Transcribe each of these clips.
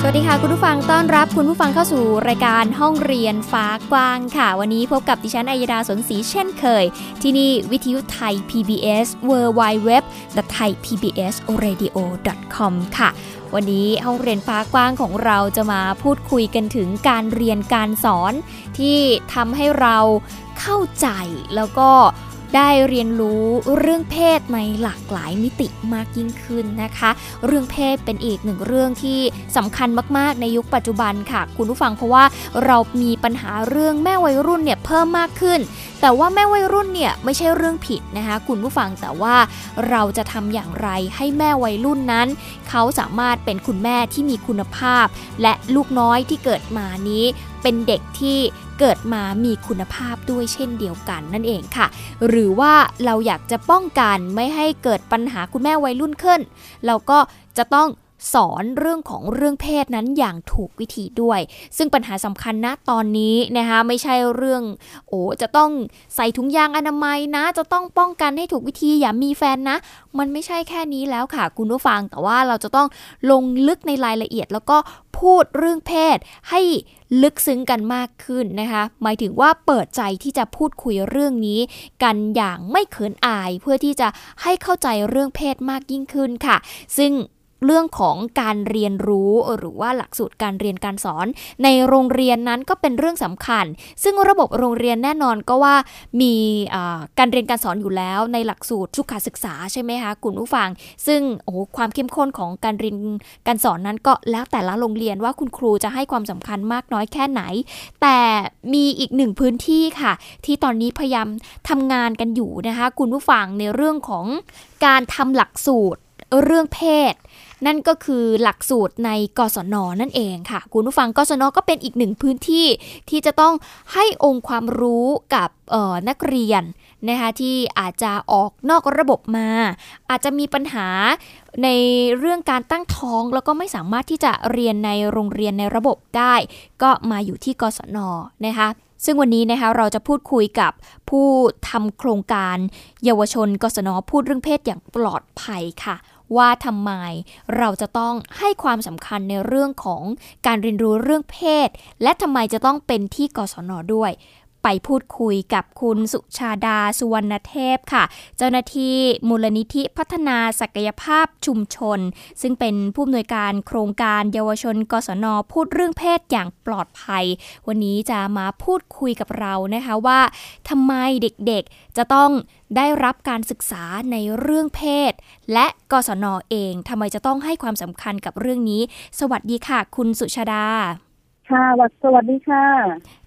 สวัสดีค่ะคุณผู้ฟังต้อนรับคุณผู้ฟังเข้าสู่รายการห้องเรียนฟ้ากว้างค่ะวันนี้พบกับดิฉันอัยดาสนศรีเช่นเคยที่นี่วิทยุไทย PBS www.thaipbsradio.com ค่ะวันนี้ห้องเรียนฟ้ากว้างของเราจะมาพูดคุยกันถึงการเรียนการสอนที่ทำให้เราเข้าใจแล้วก็ได้เรียนรู้เรื่องเพศในหลากหลายมิติมากยิ่งขึ้นนะคะเรื่องเพศเป็นอีกหนึ่งเรื่องที่สำคัญมากๆในยุคปัจจุบันค่ะคุณผู้ฟังเพราะว่าเรามีปัญหาเรื่องแม่วัยรุ่นเนี่ยเพิ่มมากขึ้นแต่ว่าแม่วัยรุ่นเนี่ยไม่ใช่เรื่องผิดนะคะคุณผู้ฟังแต่ว่าเราจะทำอย่างไรให้แม่วัยรุ่นนั้นเขาสามารถเป็นคุณแม่ที่มีคุณภาพและลูกน้อยที่เกิดมานี้เป็นเด็กที่เกิดมามีคุณภาพด้วยเช่นเดียวกันนั่นเองค่ะหรือว่าเราอยากจะป้องกันไม่ให้เกิดปัญหาคุณแม่วัยรุ่นขึ้นเราก็จะต้องสอนเรื่องของเรื่องเพศนั้นอย่างถูกวิธีด้วยซึ่งปัญหาสำคัญนะตอนนี้นะคะไม่ใช่เรื่องจะต้องใส่ถุงยางอนามัยนะจะต้องป้องกันให้ถูกวิธีอย่ามีแฟนนะมันไม่ใช่แค่นี้แล้วค่ะคุณผู้ฟังแต่ว่าเราจะต้องลงลึกในรายละเอียดแล้วก็พูดเรื่องเพศให้ลึกซึ้งกันมากขึ้นนะคะหมายถึงว่าเปิดใจที่จะพูดคุยเรื่องนี้กันอย่างไม่เขินอายเพื่อที่จะให้เข้าใจเรื่องเพศมากยิ่งขึ้นค่ะซึ่งเรื่องของการเรียนรู้หรือว่าหลักสูตรการเรียนการสอนในโรงเรียนนั้นก็เป็นเรื่องสำคัญซึ่งระบบโรงเรียนแน่นอนก็ว่ามีการเรียนการสอนอยู่แล้วในหลักสูตรสุขศึกษาใช่ไหมคะคุณผู้ฟังซึ่งความเข้มข้นของการเรียนการสอนนั้นก็แล้วแต่ละโรงเรียนว่าคุณครูจะให้ความสำคัญมากน้อยแค่ไหนแต่มีอีกหนึ่งพื้นที่ค่ะที่ตอนนี้พยายามทำงานกันอยู่นะคะคุณผู้ฟังในเรื่องของการทำหลักสูตรเรื่องเพศนั่นก็คือหลักสูตรในกศน.นั่นเองค่ะคุณผู้ฟังกศน.ก็เป็นอีกหนึ่งพื้นที่ที่จะต้องให้องค์ความรู้กับนักเรียนนะคะที่อาจจะออกนอกระบบมาอาจจะมีปัญหาในเรื่องการตั้งท้องแล้วก็ไม่สามารถที่จะเรียนในโรงเรียนในระบบได้ก็มาอยู่ที่กศน.นะคะซึ่งวันนี้นะคะเราจะพูดคุยกับผู้ทำโครงการเยาวชนกศน.พูดเรื่องเพศอย่างปลอดภัยค่ะว่าทำไมเราจะต้องให้ความสำคัญในเรื่องของการเรียนรู้เรื่องเพศและทำไมจะต้องเป็นที่กศน.ด้วยไปพูดคุยกับคุณสุชาดาสุวรรณเทพค่ะเจ้าหน้าที่มูลนิธิพัฒนาศักยภาพชุมชนซึ่งเป็นผู้อำนวยการโครงการเยาวชนกศน.พูดเรื่องเพศอย่างปลอดภัยวันนี้จะมาพูดคุยกับเรานะคะว่าทำไมเด็กๆจะต้องได้รับการศึกษาในเรื่องเพศและกศน.เองทำไมจะต้องให้ความสำคัญกับเรื่องนี้สวัสดีค่ะคุณสุชาดาค่ะสวัสดีค่ะ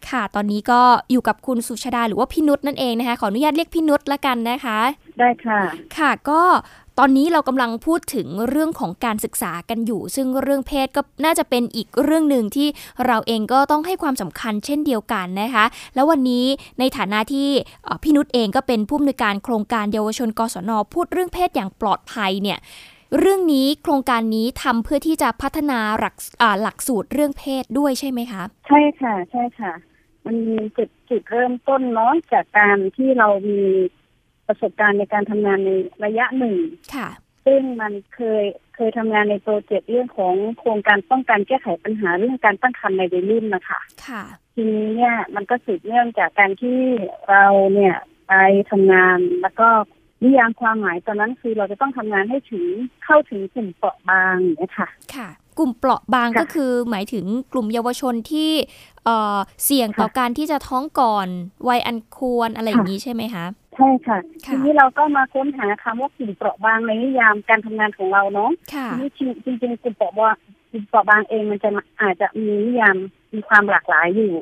ค่ะตอนนี้ก็อยู่กับคุณสุชาดาหรือว่าพี่นุชนั่นเองนะคะขออนุญาตเรียกพี่นุชละกันนะคะได้ค่ะค่ะก็ตอนนี้เรากำลังพูดถึงเรื่องของการศึกษากันอยู่ซึ่งเรื่องเพศก็น่าจะเป็นอีกเรื่องหนึ่งที่เราเองก็ต้องให้ความสำคัญเช่นเดียวกันนะคะแล้ววันนี้ในฐานะที่พี่นุชเองก็เป็นผู้อำนวยการโครงการเยาวชนกศน.พูดเรื่องเพศอย่างปลอดภัยเนี่ยเรื่องนี้โครงการนี้ทำเพื่อที่จะพัฒนาหลักสูตรเรื่องเพศด้วยใช่ไหมคะใช่ค่ะใช่ค่ะมันมีจุดเริ่มต้นเนาะจากการที่เรามีประสบการณ์ในการทำงานในระยะหนึ่งค่ะซึ่งมันเคยทำงานในโปรเจกต์เรื่องของโครงการป้องกันแก้ไขปัญหาเรื่องการตั้งครรภ์ในวัยรุ่นนะคะค่ะทีนี้เนี่ยมันก็สืบเนื่องจากการที่เราเนี่ยไปทำงานแล้วก็นิยามความหมายตอนนั้นคือเราจะต้องทำงานให้ถึงเข้าถึงกลุ่มเปราะบางนะคะค่ะกลุ่มเปราะบางก็คือหมายถึงกลุ่มเยาวชนที่เสี่ยงต่อการที่จะท้องก่อนวัยอันควรอะไรอย่างนี้ใช่ไหมคะใช่ค่ะทีนี้เราก็มาค้นหาคำว่ากลุ่มเปราะบางในนิยามการทำงานของเราเนาะทีนี้จริงๆกลุ่มเปราะบางเองมันจะอาจจะมีนิยามมีความหลากหลายอยู่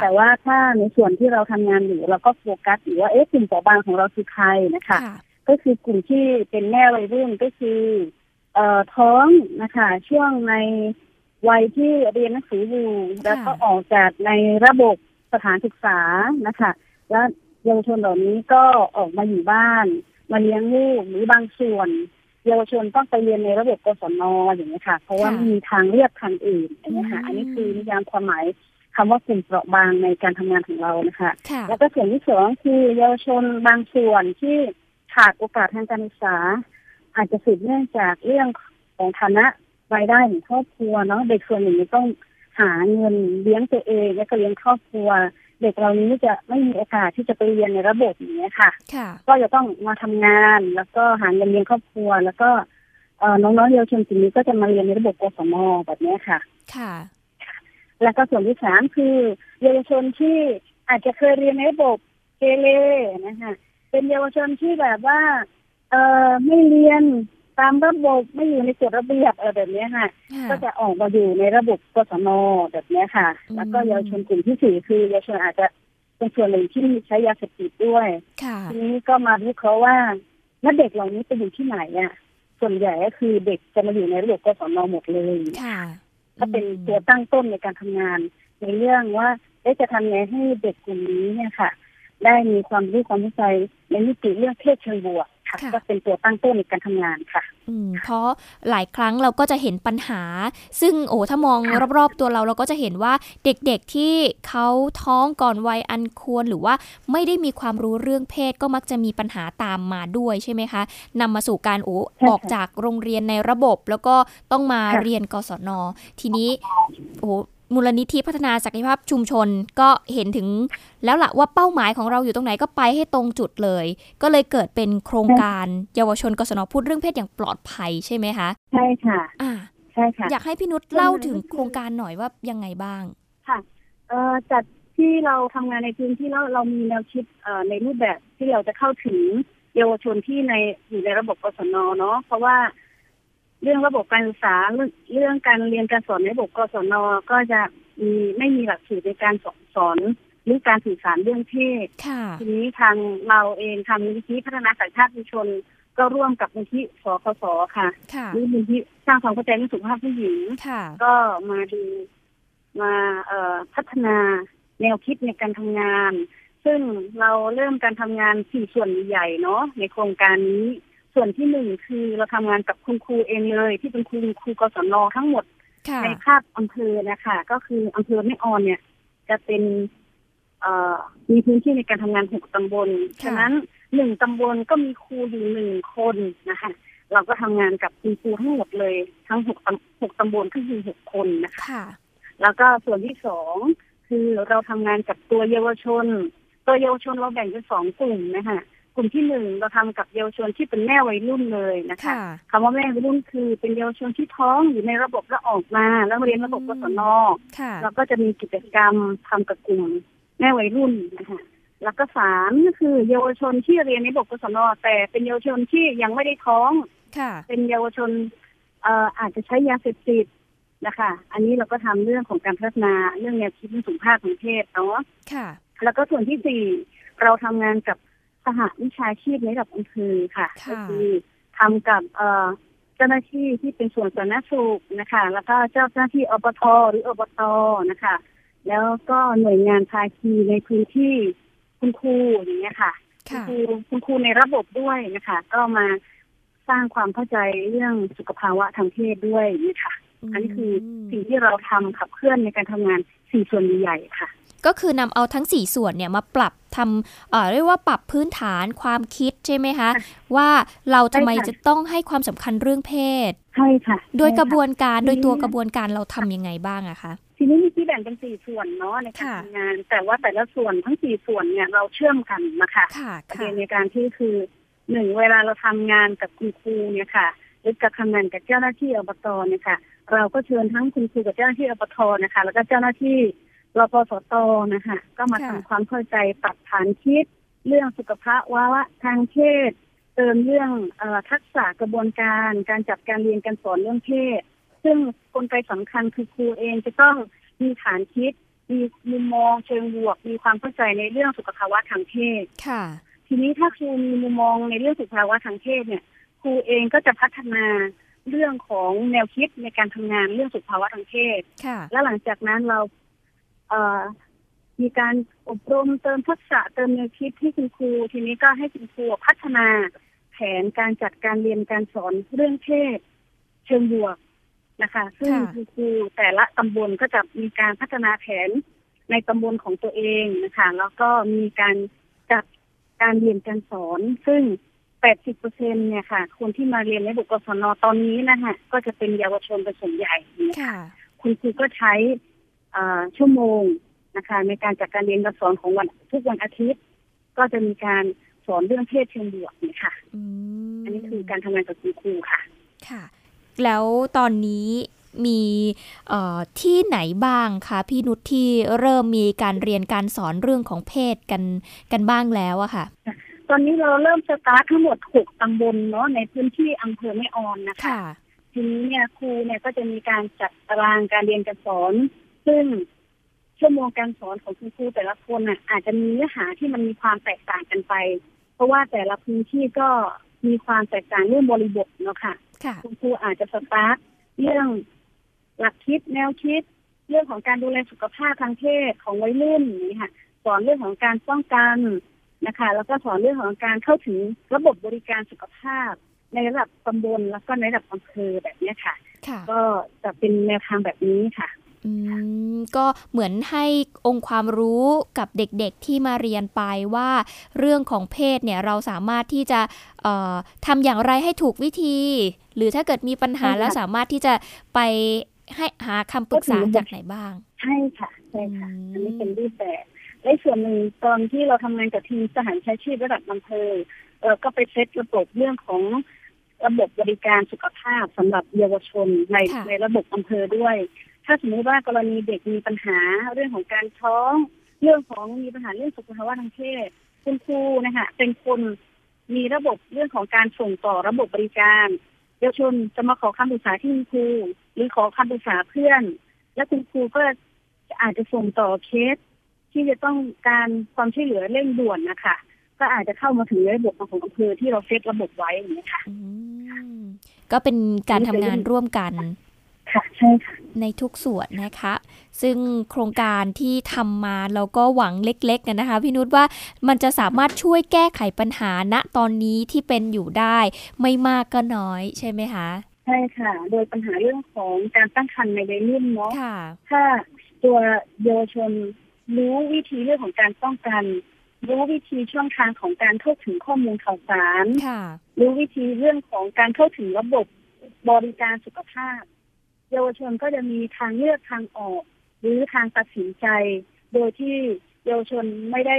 แต่ว่าถ้าในส่วนที่เราทำงานอยู่เราก็โฟกัสอยู่ว่ากลุ่มเปราะบางของเราคือใครนะคะก็คือกลุ่มที่เป็นแม่วัยรุ่นก็คือท้องนะคะช่วงในวัยที่เรียนหนังสืออยู่แล้วก็ออกจากในระบบสถานศึกษานะคะและ เยาวชนเหล่านี้ก็ออกมาอยู่บ้านมาเลี้ยงลูกหรือบางส่วนเยาวชนต้องไปเรียนในระบบกศน.อย่างนี้ค่ะเพราะว่ามีทางเลือกทางอื่นอย่างนี้ค่ะอันนี้คือนิยามความหมายคำว่ากลุ่มเปราะบางในการทำงานของเรานะคะแล้วก็ส่วนที่สองคือเยาวชนบางส่วนที่ขาดโอกาสทางการศึกษาอาจจะสืบเนื่องจากเรื่องของฐานะรายได้ของครอบครัวเนาะเด็กส่วนหนึ่งต้องหาเงินเลี้ยงตัวเองและก็เลี้ยงครอบครัวเด็กเรานี้จะไม่มีโอกาสที่จะไปเรียนในระบบอย่างนี้ค่ะก็จะต้องมาทำงานแล้วก็หาเงินเลี้ยงครอบครัวแล้วก็น้องๆเยาวชนกลุ่มนี้ก็จะมาเรียนในระบบกศน.แบบนี้ค่ะค่ะแล้วก็ส่วนที่สามคือเยาวชนที่อาจจะเคยเรียนในระบบเกเรนะคะเป็นเยาวชนที่แบบว่าไม่เรียนตามระบบไม่อยู่ในกฎระเบียบอะไรแบบนี้ค่ะก็จะออกมาอยู่ในระบบกศน.แบบนี้ค่ะแล้วก็เยาวชนกลุ่มที่สี่คือเยาวชนอาจจะเป็นส่วนหนึ่งที่ใช้ยาเสพติดด้วยทีนี้ก็มาวิเคราะห์ว่านักเด็กเหล่านี้ไปอยู่ที่ไหนอ่ะส่วนใหญ่ก็คือเด็กจะมาอยู่ในระบบกศน.หมดเลยก็เป็นตัวตั้งต้นในการทำงานในเรื่องว่าจะทำไงให้เด็กกลุ่มนี้เนี่ยค่ะได้มีความรู้ความเข้าใจในมิติเรื่องเพศเชิงบวกก็เป็นตัวตั้งต้นในการทำงานค่ะเพราะหลายครั้งเราก็จะเห็นปัญหาซึ่งถ้ามองรอบๆตัวเราก็จะเห็นว่าเด็กๆที่เขาท้องก่อนวัยอันควรหรือว่าไม่ได้มีความรู้เรื่องเพศก็มักจะมีปัญหาตามมาด้วยใช่ไหมคะนำมาสู่การออกจากโรงเรียนในระบบแล้วก็ต้องมาเรียนกศน.ทีนี้มูลนิธิพัฒนาศักยภาพชุมชนก็เห็นถึงแล้วล่ะว่าเป้าหมายของเราอยู่ตรงไหนก็ไปให้ตรงจุดเลยก็เลยเกิดเป็นโครงการเยาวชนกศน.พูดเรื่องเพศอย่างปลอดภัยใช่ไหมคะใช่ค่ะใช่ค่ะอยากให้พี่นุชเล่าถึงโครงการหน่อยว่ายังไงบ้างค่ะจากที่เราทำงานในพื้นที่แล้วเรามีแนวคิดในรูปแบบที่เราจะเข้าถึงเยาวชนที่อยู่ในระบบกศน.เนาะเพราะว่าเรื่องระบบการศึกษาเรื่องการเรียนการสอนในระบบกศน.ก็จะไม่มีหลักสูตรในการสอนหรือการสื่อสารเรื่องเพศทีนี้ทางเราเองทางมูลนิธิพัฒนาศักยภาพชุมชนก็ร่วมกับมูลนิธิสคส.ค่ะหรือมูลนิธิสร้างความเข้าใจเรื่องสุขภาพผู้หญิงก็มาดูมาพัฒนาแนวคิดในการทำงานซึ่งเราเริ่มการทำงานสี่ส่วนใหญ่เนาะในโครงการนี้ส่วนที่หนึ่งคือเราทำงานกับคุณครูเองเลยที่เป็นครูกศน.ทั้งหมดในภาคอำเภอนะคะก็คืออำเภอแม่ออนเนี่ยจะเป็นมีพื้นที่ในการทำงาน6ตำบลฉะนั้น1ตำบลก็มีครูอยู่1คนนะคะเราก็ทำงานกับคุณครูทั้งหมดเลยทั้ง6ตำบลก็คือ6คนนะคะแล้วก็ส่วนที่2คือเราทำงานกับตัวเยาวชนเราแบ่งเป็น2กลุ่มนะคะกลุ่มที่1เราทำกับเยาวชนที่เป็นแม่วัยรุ่นเลยนะคะคำว่าแม่วัยรุ่นคือเป็นเยาวชนที่ท้องอยู่ในระบบแล้วออกมาแล้วเรียนระบบกศน.เราก็จะมีกิจกรรมทำกับกลุ่มแม่วัยรุ่นนะคะแล้วก็3ก็คือเยาวชนที่เรียนในระบบกศน.แต่เป็นเยาวชนที่ยังไม่ได้ท้องเป็นเยาวชนอาจจะใช้ยาเสพติดนะคะอันนี้เราก็ทำเรื่องของการพัฒนาเรื่องแนวคิดเรื่องสุขภาพของเพศเนาะแล้วก็ส่วนที่4เราทำงานกับสหวิชาชีพในระดับอำเภอค่ะก็คือทำกับเจ้าหน้าที่ที่เป็นส่วนสาธารณสุขนะคะแล้วก็เจ้าหน้าที่อบต.หรืออบต.นะคะแล้วก็หน่วยงานภาคีในพื้นที่คุณครูอย่างเงี้ยค่ะคุณครูในระบบด้วยนะคะก็มาสร้างความเข้าใจเรื่องสุขภาวะทางเพศด้วยนี่ค่ะอันนี้คือสิ่งที่เราทำขับเคลื่อนในการทำงานสี่ส่วนใหญ่ค่ะก็คือนำเอาทั้ง4ส่วนเนี่ยมาปรับทำเรียกว่าปรับพื้นฐานความคิดใช่ไหมคะว่าเราทำไมจะต้องให้ความสำคัญเรื่องเพศใช่ค่ะโดยกระบวนการโดยตัวกระบวนการเราทำยังไงบ้างอะคะทีนี้ที่แบ่งเป็น4ส่วนเนาะในการทำงานแต่ว่าแต่ละส่วนทั้ง4ส่วนเนี่ยเราเชื่อมกันนะคะประเด็นในการที่คือ1เวลาเราทำงานกับคุณครูเนี่ยค่ะหรือกับทำงานกับเจ้าหน้าที่อบตเนี่ยค่ะเราก็เชิญทั้งคุณครูกับเจ้าหน้าที่อบตนะคะแล้วก็เจ้าหน้าที่รปสต.นะคะก็มาทำความเข้าใจปรับฐานคิดเรื่องสุขภาวะทางเพศเติมเรื่องทักษะกระบวนการการจัดการเรียนการสอนเรื่องเพศซึ่งกลไกสำคัญคือครูเองจะต้องมีฐานคิดมีมุมมองเชิงบวกมีความเข้าใจในเรื่องสุขภาวะทางเพศค่ะทีนี้ถ้าครูมีมุมมองในเรื่องสุขภาวะทางเพศเนี่ยครูเองก็จะพัฒนาเรื่องของแนวคิดในการทำงานเรื่องสุขภาวะทางเพศและหลังจากนั้นเรา มีการอบรมเติมทักษะเติมแนวคิดให้คุณครูทีนี้ก็ให้คุณครูพัฒนาแผนการจัดการเรียนการสอนเรื่องเพศเชิงบวกนะคะซึ่งคุณครูแต่ละตำบลก็จะมีการพัฒนาแผนในตำบลของตัวเองนะคะแล้วก็มีการจัดการเรียนการสอนซึ่ง 80% เนี่ยค่ะคนที่มาเรียนในบุกศนตอนนี้นะคะก็จะเป็นเยาวชนเป็นส่วนใหญ่ค่ะคุณครูก็ใช้ชั่วโมงนะคะในการจัดการเรียนการสอนของวันทุกวันอาทิตย์ก็จะมีการสอนเรื่องเพศเชิงบวกนี่ค่ะ อันนี้คือการทำงานกับคุณครูค่ะค่ะแล้วตอนนี้มีที่ไหนบ้างคะพี่นุชที่เริ่มมีการเรียนการสอนเรื่องของเพศกันบ้างแล้วอะค่ะตอนนี้เราเริ่มสตาร์ททั้งหมด6ตำบลเนาะในพื้นที่อำเภอแม่ออนนะคะทีนี้เนี่ยครูเนี่ยก็จะมีการจัดตารางการเรียนการสอนซึ่งชั่วโมงการสอนของคุณครูแต่ละคนน่ะอาจจะมีเนื้อหาที่มันมีความแตกต่างกันไปเพราะว่าแต่ละพื้นที่ก็มีความแตกต่างเรื่องบริบทเนาะค่ะคุณครูอาจจะสตาร์ทเรื่องหลักคิดแนวคิดเรื่องของการดูแลสุขภาพทางเพศของวัยรุ่นนี่ค่ะสอนเรื่องของการป้องกันนะคะแล้วก็สอนเรื่องของการเข้าถึงระบบบริการสุขภาพในระดับตำบลแล้วก็ในระดับอำเภอแบบนี้ค่ะก็จะเป็นแนวทางแบบนี้ค่ะก็เหมือนให้องค์ความรู้กับเด็กๆที่มาเรียนไปว่าเรื่องของเพศเนี่ยเราสามารถที่จะทำอย่างไรให้ถูกวิธีหรือถ้าเกิดมีปัญหาแล้วสามารถที่จะไปให้หาคำปรึกษาจากไหนบ้างใช่ค่ะใช่ค่ะอันนี้เป็นรูปแบบและส่วนหนึ่งตอนที่เราทำงานกับทีมสหวิชาชีพระดับอำเภอเราก็ไปเซตระบบเรื่องของระบบบริการสุขภาพสำหรับเยาวชนในระบบอำเภอด้วยถ้าสมมติว่ากรณีเด็กมีปัญหาเรื่องของการท้องเรื่องของมีปัญหาเรื่องสุขภาวะทางเพศคุณครูนะคะเป็นคนมีระบบเรื่องของการส่งต่อระบบบริการเยาวชนจะมาขอคำปรึกษาที่คุณครูหรือขอคำปรึกษาเพื่อนและคุณครูก็อาจจะส่งต่อเคสที่จะต้องการความช่วยเหลือเร่งด่วนนะคะก็อาจจะเข้ามาถึงระบบของอำเภอที่เราเซตระบบไว้อย่างนี้ค่ะก็เป็นการทำงานร่วมกันในทุกส่วนนะคะซึ่งโครงการที่ทำมาเราก็หวังเล็กๆนะคะพี่นุชว่ามันจะสามารถช่วยแก้ไขปัญหาณตอนนี้ที่เป็นอยู่ได้ไม่มากก็น้อยใช่ไหมคะใช่ค่ะโดยปัญหาเรื่องของการตั้งครรภ์ในวัยรุ่นเนาะถ้าตัวเยาวชนรู้วิธีเรื่องของการป้องกันรู้วิธีช่องทางของการเข้าถึงข้อมูลข่าวสารรู้วิธีเรื่องของการเข้าถึงระบบบริการสุขภาพเยาวชนก็จะมีทางเลือกทางออกหรือทางตัดสินใจโดยที่เยาวชนไม่ได้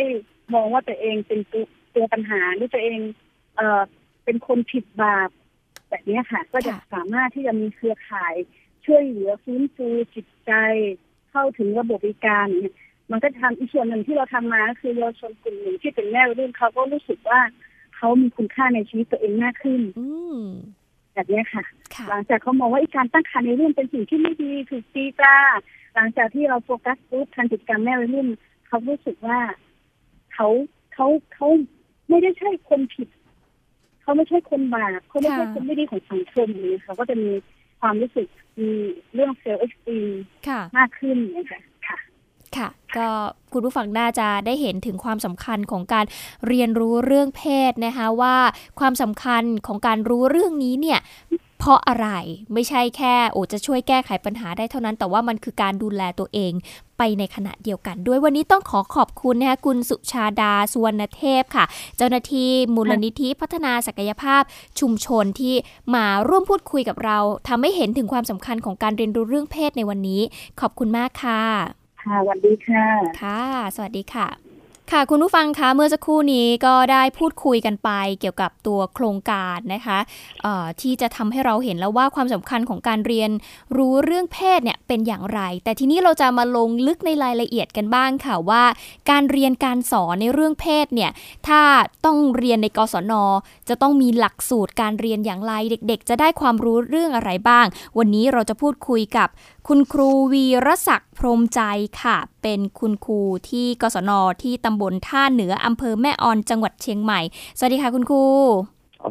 มองว่าตัวเองเป็นตัวปัญหาหรือตัวเองเป็นคนผิดบาปแบบนี้ค่ะก็จะสามารถที่จะมีเครือข่ายช่วยเหลือฟื้นฟูจิตใจเข้าถึงระบบบริการมันก็ทำอีกส่วนหนึ่งที่เราทำมาคือเยาวชนกลุ่มหนึ่งที่เป็นแม่วัยรุ่นเขาก็รู้สึกว่าเขามีคุณค่าในชีวิตตัวเองมากขึ้นแบบนี้ค่ะหลังจากเขามองว่าการตั้งครรภ์ในรุ่นเป็นสิ่งที่ไม่ดีถูกตีตราหลังจากที่เราโฟกัสปุ๊บทางจิตกรรมแม่วัยรุ่นเขารู้สึกว่าเขาไม่ได้ใช่คนผิดเขาไม่ใช่คนบาปเขาไม่ใช่คนไม่ดีของสังคมเลยเขาก็จะมีความรู้สึกมีเรื่องเซลฟ์เอ็กซ์ตรีมมากขึ้นนะคะค่ะก็คุณผู้ฟังน่าจะได้เห็นถึงความสำคัญของการเรียนรู้เรื่องเพศนะคะว่าความสำคัญของการรู้เรื่องนี้เนี่ยเพราะอะไรไม่ใช่แค่จะช่วยแก้ไขปัญหาได้เท่านั้นแต่ว่ามันคือการดูแลตัวเองไปในขณะเดียวกันด้วยวันนี้ต้องขอขอบคุณนะคะคุณสุชาดาสุวรรณเทพค่ะเจ้าหน้าที่มูลนิธิพัฒนาศักยภาพชุมชนที่มาร่วมพูดคุยกับเราทำให้เห็นถึงความสำคัญของการเรียนรู้เรื่องเพศในวันนี้ขอบคุณมากค่ะค่ะสวัสดีค่ะค่ะสวัสดีค่ะค่ะคุณผู้ฟังคะเมื่อสักครู่นี้ก็ได้พูดคุยกันไปเกี่ยวกับตัวโครงการนะคะที่จะทำให้เราเห็นแล้วว่าความสำคัญของการเรียนรู้เรื่องเพศเนี่ยเป็นอย่างไรแต่ทีนี้เราจะมาลงลึกในรายละเอียดกันบ้างค่ะว่าการเรียนการสอนในเรื่องเพศเนี่ยถ้าต้องเรียนในกศน.จะต้องมีหลักสูตรการเรียนอย่างไรเด็กๆจะได้ความรู้เรื่องอะไรบ้างวันนี้เราจะพูดคุยกับคุณครูวีรศักดิ์พรหมใจค่ะเป็นคุณครูที่กศน.ที่ตำบลท่าเหนืออำเภอแม่ออนจังหวัดเชียงใหม่สวัสดีค่ะคุณครู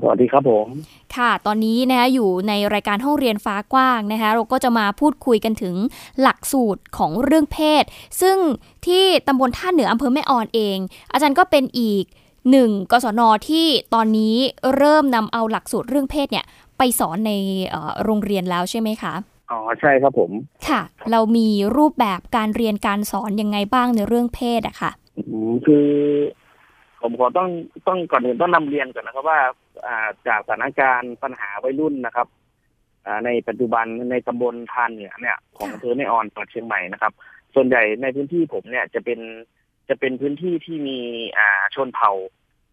สวัสดีครับผมค่ะตอนนี้นะคะอยู่ในรายการห้องเรียนฟ้ากว้างนะคะเราก็จะมาพูดคุยกันถึงหลักสูตรของเรื่องเพศซึ่งที่ตำบลท่าเหนืออำเภอแม่ออนเองอาจารย์ก็เป็นอีกหนึ่งกศน.ที่ตอนนี้เริ่มนำเอาหลักสูตรเรื่องเพศเนี่ยไปสอนในโรงเรียนแล้วใช่ไหมคะอ๋อใช่ครับผมค่ะเรามีรูปแบบการเรียนการสอนยังไงบ้างในเรื่องเพศอะค่ะคือผมขอต้องก่อนอื่นต้องนำเรียนก่อนนะครับว่าจากสถานการณ์ปัญหาวัยรุ่นนะครับในปัจจุบันในตำบลทานเหนือเนี่ยของอำเภอแม่ออนจังหวัดเชียงใหม่นะครับส่วนใหญ่ในพื้นที่ผมเนี่ยจะเป็นพื้นที่ที่มีชนเผ่า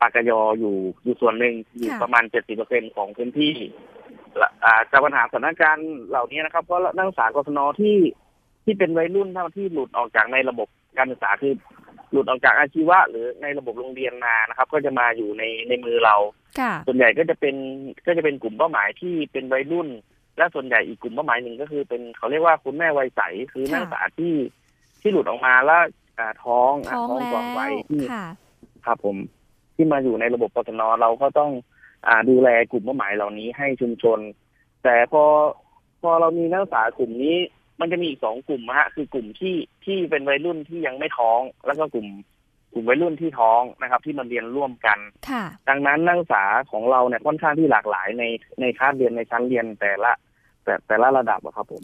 ปากยออยู่ส่วนหนึ่งอยู่ประมาณ 70% ของพื้นที่จากปัญหาสถานการณ์เหล่านี้นะครับก็นักศึกษากศน.ที่เป็นวัยรุ่นที่หลุดออกจากในระบบการศึกษาคือหลุดออกจากอาชีวะหรือในระบบโรงเรียนมานะครับก็จะมาอยู่ในมือเราส่วนใหญ่ก็จะเป็นกลุ่มเป้าหมายที่เป็นวัยรุ่นและส่วนใหญ่อีกกลุ่มเป้าหมายหนึ่งก็คือเป็นเขาเรียกว่าคุณแม่วัยใสคือนักศึกษาที่หลุดออกมาแล้วท้องก่อนวัยครับผมที่มาอยู่ในระบบกศน.เราก็ต้องดูแลกลุ่มเป้าหมายเหล่านี้ให้ชุมชนแต่พอเรามีนักศึกษากลุ่มนี้มันจะมีอีก2กลุ่มฮะคือกลุ่มที่เป็นวัยรุ่นที่ยังไม่ท้องแล้วก็กลุ่มวัยรุ่นที่ท้องนะครับที่มันเรียนร่วมกันดังนั้นนักศึกษาของเราเนี่ยค่อนข้างที่หลากหลายในคาบเรียนในชั้นเรียนแต่ละระดับครับผม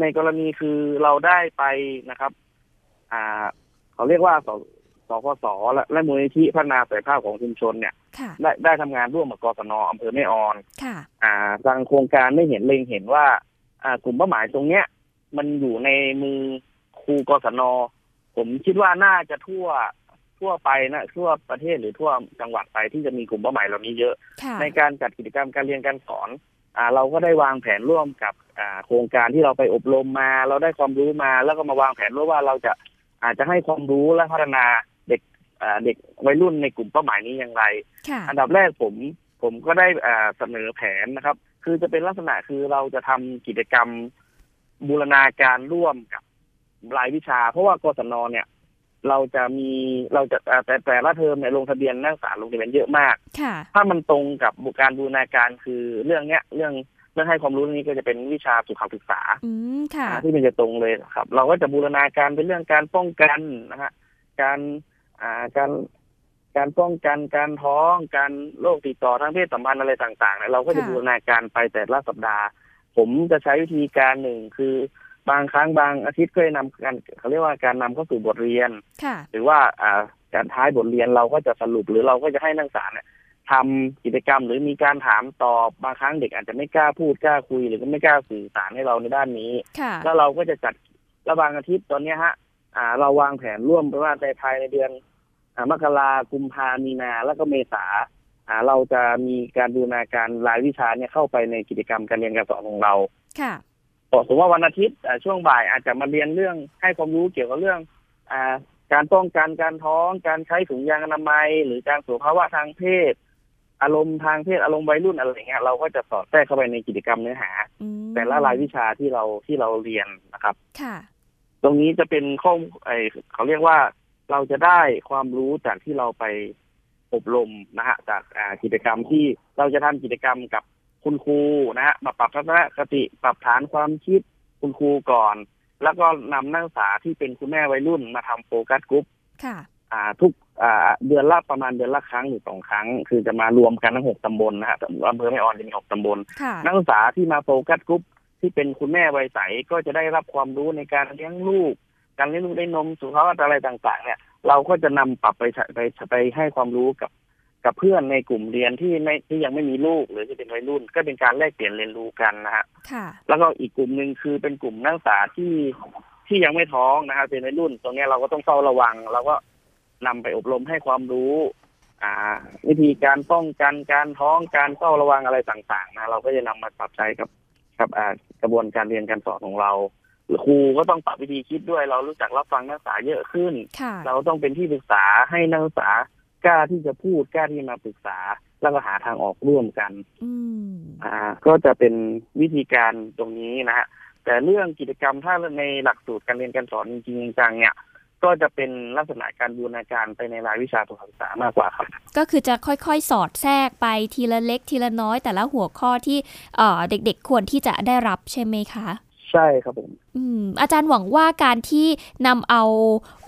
ในกรณีคือเราได้ไปนะครับเขาเรียกว่าสพสและมูลนิธิพัฒนาศักยภาพของชุมชนเนี่ยได้ทำงานร่วมกับกศน.อำเภอแม่ออนทางโครงการได้เล็งเห็นว่ากลุ่มเป้าหมายตรงเนี้ยมันอยู่ในมือครูกศน.ผมคิดว่าน่าจะทั่วไปนะทั่วประเทศหรือทั่วจังหวัดไปที่จะมีกลุ่มเป้าหมายเหล่านี้เยอะในการจัดกิจกรรมการเรียนการสอนเราก็ได้วางแผนร่วมกับโครงการที่เราไปอบรมมาเราได้ความรู้มาแล้วก็มาวางแผนร่วมว่าเราจะอาจจะให้ความรู้และพัฒนาเด็กวัยรุ่นในกลุ่มเป้าหมายนี้อย่างไรอันดับแรกผมก็ได้เสนอแผนนะครับคือจะเป็นลักษณะคือเราจะทำกิจกรรมบูรณาการร่วมกับรายวิชาเพราะว่ากศน.เนี่ยเราจะแต่ละเทอมเนี่ยลงทะเบียนนักศึกษาลงทะเบียนเยอะมากถ้ามันตรงกับการบูรณาการคือเรื่องให้ความรู้นี้ก็จะเป็นวิชาสุขศึกษาที่มันจะตรงเลยครับเราก็จะบูรณาการเป็นเรื่องการป้องกันนะฮะการป้องกันการท้องการโรคติดต่อทางเพศสัมพันธ์อะไรต่างๆเราก็จะบูรณาการไปแต่ละสัปดาห์ผมจะใช้วิธีการหนึ่งคือบางครั้งบางอาทิตย์ก็นำการเขาเรียกว่าการนำเข้าสู่บทเรียนหรือว่าการท้ายบทเรียนเราก็จะสรุปหรือเราก็จะให้นักศึกษาเนี่ยทำกิจกรรมหรือมีการถามตอบบางครั้งเด็กอาจจะไม่กล้าพูดกล้าคุยหรือก็ไม่กล้าสื่อสารให้เราในด้านนี้แล้วเราก็จะจัดระบางอาทิตย์ตอนนี้ฮะเราวางแผนร่วมว่าในภายในเดือนมกราคมกุมภาพันธ์มีนาคมแล้วก็เมษายนเราจะมีการบูรณาการรายวิชาเนี่ยเข้าไปในกิจกรรมการเรียนการสอนของเราค่ะสมมติว่าวันอาทิตย์ช่วงบ่ายอาจจะมาเรียนเรื่องให้ความรู้เกี่ยวกับเรื่องการป้องกันการท้องการใช้ถุงยางอนามัยหรือการสุขภาวะทางเพศอารมณ์ทางเพศอารมณ์วัยรุ่นอะไรอย่างเงี้ยเราก็จะสอดแทรกเข้าไปในกิจกรรมเนื้อหาแต่ละรายวิชาที่เราเรียนนะครับค่ะตรงนี้จะเป็นข้อเขาเรียกว่าเราจะได้ความรู้จากที่เราไปอบรมนะฮะจากกิจกรรมที่เราจะทำกิจกรรมกับคุณครูนะฮะมาปรับทัศนคติปรับฐานความคิดคุณครูก่อนแล้วก็นำนักศึกษาที่เป็นคุณแม่วัยรุ่นมาทำโฟกัสกลุ่มค่ะทุกเดือนละประมาณเดือนละครั้งหรือ2ครั้งคือจะมารวมกันทั้ง6ตำบลนะฮะอำเภอแม่ออนจะมี6ตำบลนักศึกษาที่มาโฟกัสกลุ่มที่เป็นคุณแม่วัยใสก็จะได้รับความรู้ในการเลี้ยงลูกการเลี้ยงลูกได้นมสุขภาพอะไรต่างๆเนี่ยเราก็จะนำปรับไปให้ความรู้กับเพื่อนในกลุ่มเรียนที่ยังไม่มีลูกหรือที่เป็นวัยรุ่นก็เป็นการแลกเปลี่ยนเรียนรู้กันนะฮะแล้วก็อีกกลุ่มนึงคือเป็นกลุ่มนักศึกษาที่ยังไม่ท้องนะฮะเป็นวัยรุ่นตรงนี้เราก็ต้องเฝ้าระวังเราก็นำไปอบรมให้ความรู้วิธีการป้องกันการท้องการเฝ้าระวังอะไรต่างๆนะเราก็จะนำมาปรับใช้กับกระบวนการเรียนการสอนของเราครูก็ต้องปรับวิธีคิดด้วยเรารู้จักรับฟังนักศึกษาเยอะขึ้นเราต้องเป็นที่ปรึกษาให้นักศึกษากล้าที่จะพูดกล้าที่มาปรึกษาแล้วก็หาทางออกร่วมกันก็จะเป็นวิธีการตรงนี้นะฮะแต่เรื่องกิจกรรมถ้าในหลักสูตรการเรียนการสอนจริงจังเนี่ย ก็จะเป็นลักษณะการบูรณาการไปในรายวิชาตัวศึกษามากกว่าครับก็คือจะค่อยๆสอดแทรกไปทีละเล็กทีละน้อยแต่ละหัวข้อที่เด็กๆควรที่จะได้รับใช่ไหมคะใช่ครับผมอาจารย์หวังว่าการที่นำเอา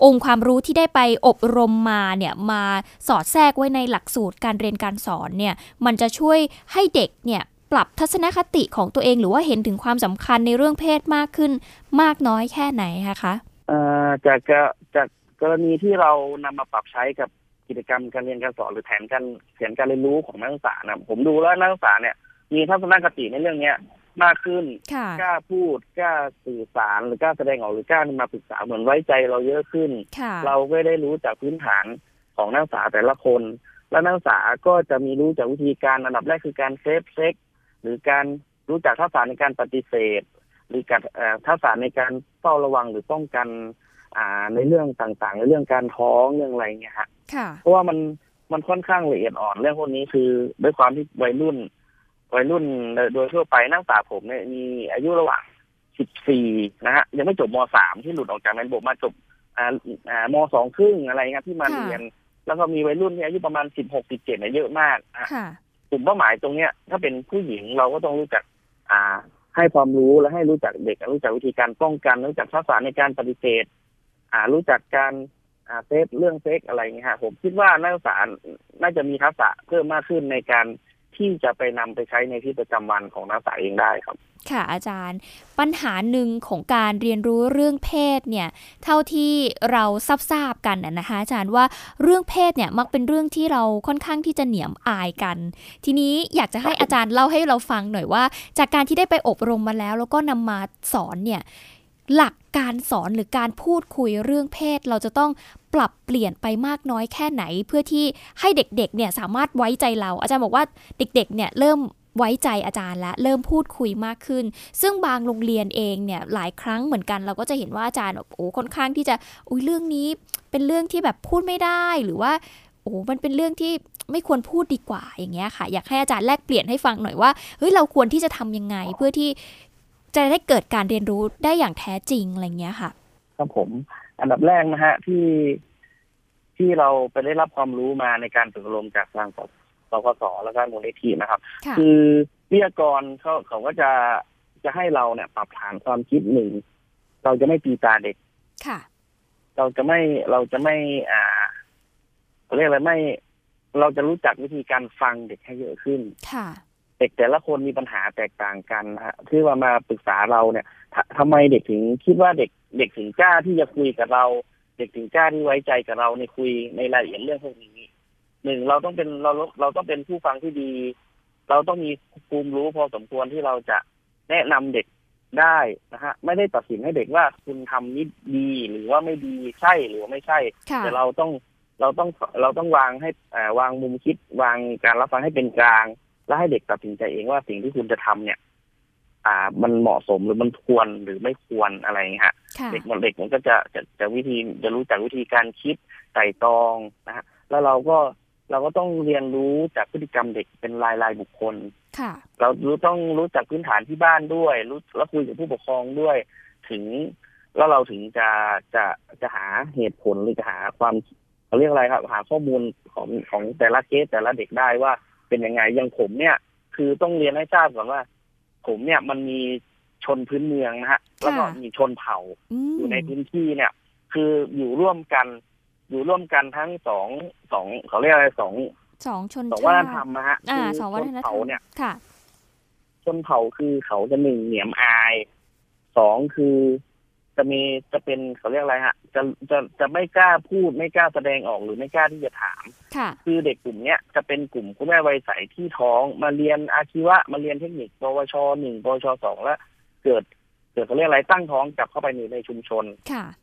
องค์ความรู้ที่ได้ไปอบรมมาเนี่ยมาสอดแทรกไว้ในหลักสูตรการเรียนการสอนเนี่ยมันจะช่วยให้เด็กเนี่ยปรับทัศนคติของตัวเองหรือว่าเห็นถึงความสำคัญในเรื่องเพศมากขึ้นมากน้อยแค่ไหนคะจากกรณีที่เรานำมาปรับใช้กับกิจกรรมการเรียนการสอนหรือแผนการเรียนรู้ของนักศึกษานะผมดูแล้วนักศึกษาเนี่ยมีทัศนคติในเรื่องนี้มากขึ้นกล้าพูดกล้าสื่อสารหรือกล้าแสดงออกหรือกล้ามาปรึกษาเหมือนไว้ใจเราเยอะขึ้นเราไม่ได้รู้จากพื้นฐานของนักศึกษาแต่ละคนและนักศึกษาก็จะมีรู้จากวิธีการอันดับแรกคือการเซฟเซ็กหรือการรู้จักทักษะในการปฏิเสธหรือการทักษะในการเฝ้าระวังหรือป้องกันในเรื่องต่างๆในเรื่องการท้องเรื่องอะไรเงี้ยฮะเพราะว่ามันค่อนข้างละเอียดอ่อนเรื่องพวกนี้คือด้วยความที่วัยรุ่นโดยทั่วไปนักศึกษาผมเนี่ยมีอายุระหว่าง14นะฮะยังไม่จบม.3 ที่หลุดออกจากระบบมาจบม.2 ครึ่งอะไรเงี้ยที่มาเรียนแล้วก็มีวัยรุ่นที่อายุประมาณ 16-17 เนี่ยเยอะมากกลุ่มเป้าหมายตรงเนี้ยถ้าเป็นผู้หญิงเราก็ต้องรู้จักให้ความรู้และให้รู้จักเด็กรู้จักวิธีการป้องกันรู้จักทักษะในการปฏิเสธรู้จักการเซฟเรื่องเซ็กอะไรเงี้ยฮะผมคิดว่านักศึกษาน่าจะมีทักษะเพิ่มมากขึ้นในการที่จะไปนำไปใช้ในชีวิตประจำวันของนักศึกษาเองได้ครับค่ะอาจารย์ปัญหาหนึ่งของการเรียนรู้เรื่องเพศเนี่ยเท่าที่เราทราบกันนะคะอาจารย์ว่าเรื่องเพศเนี่ยมักเป็นเรื่องที่เราค่อนข้างที่จะเหนียมอายกันทีนี้อยากจะให้อาจารย์เล่าให้เราฟังหน่อยว่าจากการที่ได้ไปอบรมมาแล้วแล้วก็นำมาสอนเนี่ยหลักการสอนหรือการพูดคุยเรื่องเพศเราจะต้องปรับเปลี่ยนไปมากน้อยแค่ไหนเพื่อที่ให้เด็กๆเนี่ยสามารถไว้ใจเราอาจารย์บอกว่าเด็กๆเนี่ยเริ่มไว้ใจอาจารย์แล้วเริ่มพูดคุยมากขึ้นซึ่งบางโรงเรียนเองเนี่ยหลายครั้งเหมือนกันเราก็จะเห็นว่าอาจารย์โอ้ค่อนข้างที่จะเรื่องนี้เป็นเรื่องที่แบบพูดไม่ได้หรือว่ามันเป็นเรื่องที่ไม่ควรพูดดีกว่าอย่างเงี้ยค่ะอยากให้อาจารย์แลกเปลี่ยนให้ฟังหน่อยว่าเฮ้ยเราควรที่จะทำยังไงเพื่อที่จะได้เกิดการเรียนรู้ได้อย่างแท้จริงอะไรเงี้ยค่ะครับผมอันดับแรกนะฮะที่เราไปได้รับความรู้มาในการฝึกอบรมจากทางสกส.และการมูลนิธินะครับคือวิทยากรเขาก็จะให้เราเนี่ยปรับฐานความคิดหนึ่งเราจะไม่ตีตาเด็กเราจะรู้จักวิธีการฟังเด็กให้เยอะขึ้นเด็กแต่ละคนมีปัญหาแตกต่างกันฮะที่ว่ามาปรึกษาเราเนี่ยทำไมเด็กถึงคิดว่าเด็กถึงกล้าที่จะคุยกับเราเด็กถึงกล้าที่ไว้ใจกับเราในคุยในรายละเอียดเรื่องพวกนี้หนึ่งเราต้องเป็นเราต้องเป็นผู้ฟังที่ดีเราต้องมีภูมิรู้พอสมควรที่เราจะแนะนำเด็กได้นะฮะไม่ได้ตัดสินให้เด็กว่าคุณทำนิดดีหรือว่าไม่ดีใช่หรือไม่ใช่แต่เราต้องวางมุมคิดวางการรับฟังให้เป็นกลางและให้เด็กตัดสินใจเองว่าสิ่งที่คุณจะทำเนี่ยมันเหมาะสมหรือมันควรหรือไม่ควรอะไรอย่างเงี้ยเด็กมันก็จะวิธีจะรู้จักวิธีการคิดไตร่ตรองนะฮะแล้วเราก็ต้องเรียนรู้จากพฤติกรรมเด็กเป็นรายบุคคลเราต้องรู้จักพื้นฐานที่บ้านด้วยแล้วคุยกับผู้ปกครองด้วยถึงแล้วเราถึงจะหาเหตุผลหรือจะหาความเขาเรียกอะไรครับหาข้อมูลของแต่ละเคสแต่ละเด็กได้ว่าเป็นยังไงอย่างผมเนี่ยคือต้องเรียนให้ทราบก่อนว่าผมเนี่ยมันมีชนพื้นเมืองนะฮะแล้วก็มีชนเผ่าอยู่ในพื้นที่เนี่ยคืออยู่ร่วมกันทั้งสองเขาเรียกอะไรสองชนชาติสองวัฒนธรรมนะฮะสองวัฒนธรรมเผ่าเนี่ยชนเผ่าคือเขาจะหนึ่งเหนียมอายสองคือจะเป็นเขาเรียกอะไรฮะจะไม่กล้าพูดไม่กล้าแสดงออกหรือไม่กล้าที่จะถามคือเด็กกลุ่มเนี้ยจะเป็นกลุ่มคุณแม่วัยใสที่ท้องมาเรียนอาชีวะมาเรียนเทคนิคปวช1ปวช2แล้วเกิดเขาเรียกอะไรตั้งท้องกลับเข้าไปในชุมชน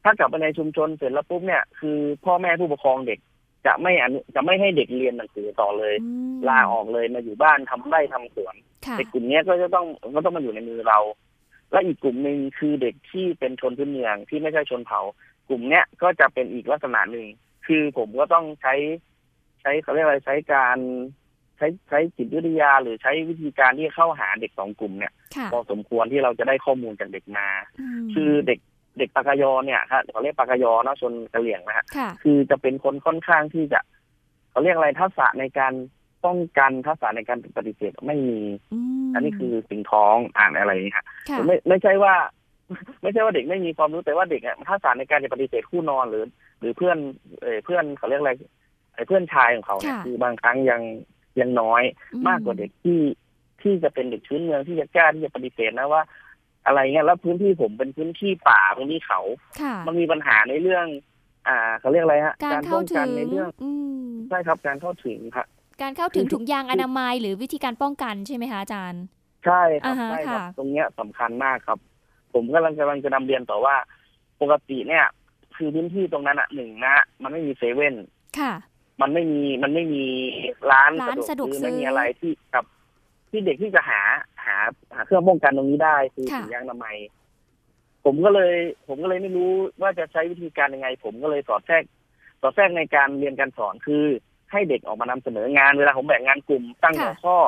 ถ้ากลับไปในชุมชนเสร็จแล้วปุ๊บเนี่ยคือพ่อแม่ผู้ปกครองเด็กจะไม่ให้เด็กเรียนหนังสือต่อเลยลาออกเลยมาอยู่บ้านทำไร่ทำสวนเด็กกลุ่มเนี้ยก็ต้องมาอยู่ในมือเราและอีกกลุ่มนึงคือเด็กที่เป็นชนพื้นเมืองที่ไม่ใช่ชนเผ่ากลุ่มเนี้ยก็จะเป็นอีกลักษณะนึงคือผมก็ต้องใช้เขาเรียกอะไรใช้จิตวิทยาหรือใช้วิธีการที่เข้าหาเด็กสองกลุ่มเนี่ยพอสมควรที่เราจะได้ข้อมูลจากเด็กมาคือเด็ก เด็กปากยอเนี่ยครับเขาเรียกปากยอเนาะชนกะเหรี่ยงนะฮะคือจะเป็นคนค่อนข้างที่จะเขาเรียกอะไรทักษะในการป้องกันทักษะในการปฏิเสธไม่มีอันนี้คือสิ่งท้องอ่านอะไรนี่ฮะไม่ใช่ว่าเด็กไม่มีความรู้แต่ว่าเด็กอ่ะทักษะในการจะปฏิเสธคู่นอนหรือเพื่อนเขาเรียกอะไรไอ้เพื่อนชายของเขาเนี่ยคือบางครั้งยังน้อยมากกว่าเด็กที่จะเป็นเด็กชื้นเมืองที่จะกล้าที่จะปฏิเสธนะว่าอะไรเงี้ยแล้วพื้นที่ผมเป็นพื้นที่ป่าพื้นที่เขามันมีปัญหาในเรื่องเขาเรียกอะไรฮะการป้องกันในเรื่องใช่ครับการเข้าถึงครับการเข้าถึงถุงยางอนามัยหรือวิธีการป้องกันใช่ไหมคะอาจารย์ใช่ครับใช่ครับตรงเนี้ยสำคัญมากครับผมกำลังจะนำเรียนต่อว่าปกติเนี่ยคือพื้นที่ตรงนั้นอ่ะหนึ่งนะมันไม่มีเซเว่นมันไม่มีร้านสะดวกซื้อไม่มีอะไรที่กับที่เด็กที่จะหาเครื่องป้องกันตรงนี้ได้คือถุงยางอนามัยผมก็เลยไม่รู้ว่าจะใช้วิธีการยังไงผมก็เลยสอดแทรกในการเรียนการสอนคือให้เด็กออกมานำเสนองานเวลาผมแบ่งงานกลุ่มตั้งหัวข้อ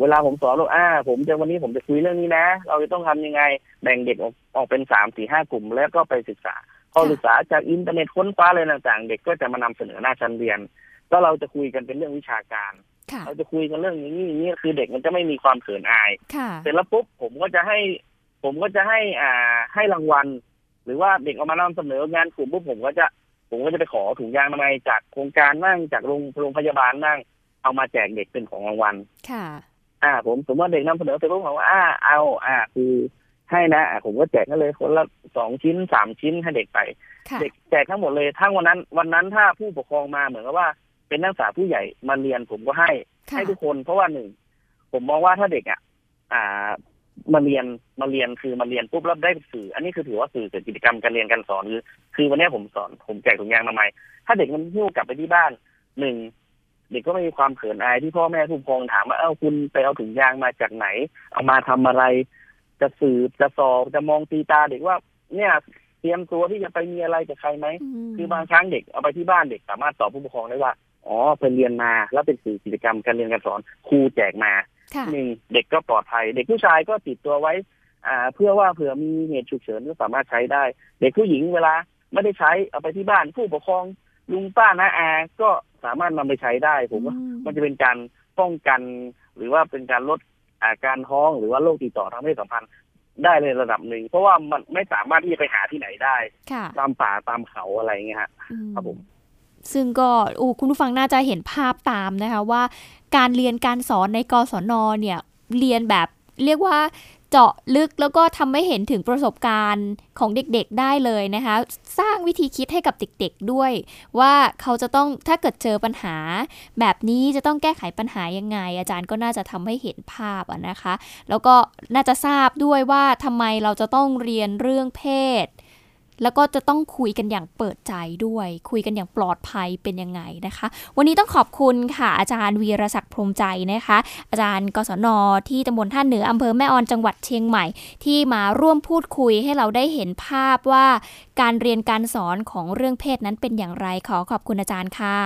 เวลาผมสอนลูกผมจะวันนี้ผมจะคุยเรื่องนี้นะเราจะต้องทำยังไงแบ่งเด็กออกเป็น 3-4-5 กลุ่มแล้วก็ไปศึกษาพอศึกษาจากอินเทอร์เน็ตค้นคว้าอะไรต่างๆเด็กก็จะมานำเสนอหน้าชั้นเรียนแล้วเราจะคุยกันเป็นเรื่องวิชาการเราจะคุยกันเรื่องอย่างนี้คือเด็กมันจะไม่มีความเขินอายเสร็จแล้วปุ๊บผมก็จะให้รางวัลหรือว่าเด็กออกมานำเสนองานกลุ่มปุ๊บผมก็จะไปขอถุงยางอนามัยจากโครงการบ้างจากโรงพยาบาลบ้างเอามาแจกเด็กเป็นของรางวัลค่ะผมสมมติว่าเด็กนำเสนอเสร็จปุ๊บผมว่าเอาคือให้นะผมก็แจกให้เลยคนละ2ชิ้น3ชิ้นให้เด็กไปเด็กแจกทั้งหมดเลยทั้งวันนั้นถ้าผู้ปกครองมาเหมือนกับว่าเป็นนักศึกษาผู้ใหญ่มาเรียนผมก็ให้ทุกคนเพราะว่า1ผมมองว่าถ้าเด็กมาเรียนคือมาเรียนปุ๊บแล้วได้สื่ออันนี้คือถือว่าสื่อเกิดกิจกรรมการเรียนการสอนคือวันนี้ผมสอนผมแจกถุงยางทำไมถ้าเด็กมันหิ้วกลับไปที่บ้าน1เด็กก็ไม่มีความเขินอายที่พ่อแม่ผู้ปกครองถามว่าคุณไปเอาถุงยางมาจากไหนเอามาทำอะไรจะสืบจะสอบจะมองตีตาเด็กว่าเนี่ยเตรียมตัวที่จะไปมีอะไรกับใครไหมคือบางครั้งเด็กเอาไปที่บ้านเด็กสามารถตอบผู้ปกครองได้ว่าอ๋อเป็นเรียนมาแล้วเป็นสื่อกิจกรรมการเรียนการสอนครูแจกมาเด็กก็ปลอดภัยเด็กผู้ชายก็ติดตัวไว้เพื่อว่าเผื่อมีเหตุฉุกเฉินก็สามารถใช้ได้เด็กผู้หญิงเวลาไม่ได้ใช้เอาไปที่บ้านผู้ปกครองลุงป้าน้าอาก็สามารถนำไปใช้ได้ผมว่ามันจะเป็นการป้องกันหรือว่าเป็นการลดการท้องหรือว่าโรคติดต่อทางเพศสัมพันธ์ได้ในระดับหนึ่งเพราะว่ามันไม่สามารถที่จะไปหาที่ไหนได้ตามป่าตามเขาอะไรเงี้ยครับผมซึ่งก็คุณผู้ฟังน่าจะเห็นภาพตามนะคะว่าการเรียนการสอนในกศน.เนี่ยเรียนแบบเรียกว่าเจาะลึกแล้วก็ทำให้เห็นถึงประสบการณ์ของเด็กๆได้เลยนะคะสร้างวิธีคิดให้กับเด็กๆด้วยว่าเขาจะต้องถ้าเกิดเจอปัญหาแบบนี้จะต้องแก้ไขปัญหายังไงอาจารย์ก็น่าจะทำให้เห็นภาพนะคะแล้วก็น่าจะทราบด้วยว่าทำไมเราจะต้องเรียนเรื่องเพศแล้วก็จะต้องคุยกันอย่างเปิดใจด้วยคุยกันอย่างปลอดภัยเป็นยังไงนะคะวันนี้ต้องขอบคุณค่ะอาจารย์วีรศักดิ์พรหมใจนะคะอาจารย์กศน.ที่ตำบลท่าเหนืออำเภอแม่ออนจังหวัดเชียงใหม่ที่มาร่วมพูดคุยให้เราได้เห็นภาพว่าการเรียนการสอนของเรื่องเพศนั้นเป็นอย่างไรขอขอบคุณอาจารย์ค่ะ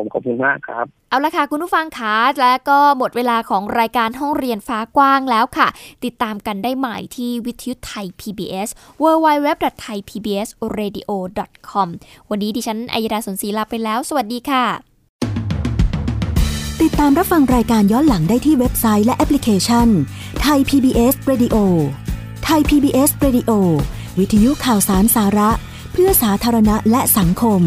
ผมขอบคุณมากครับเอาละค่ะคุณผู้ฟังคะและก็หมดเวลาของรายการห้องเรียนฟ้ากว้างแล้วค่ะติดตามกันได้ใหม่ที่วิทยุไทย PBS www.thaipbsradio.com วันนี้ดิฉันอัยดาสนศรีลาไปแล้วสวัสดีค่ะติดตามรับฟังรายการย้อนหลังได้ที่เว็บไซต์และแอปพลิเคชันไทย PBS Radio ไทย PBS Radio วิทยุข่าวสารสาระเพื่อสาธารณะและสังคม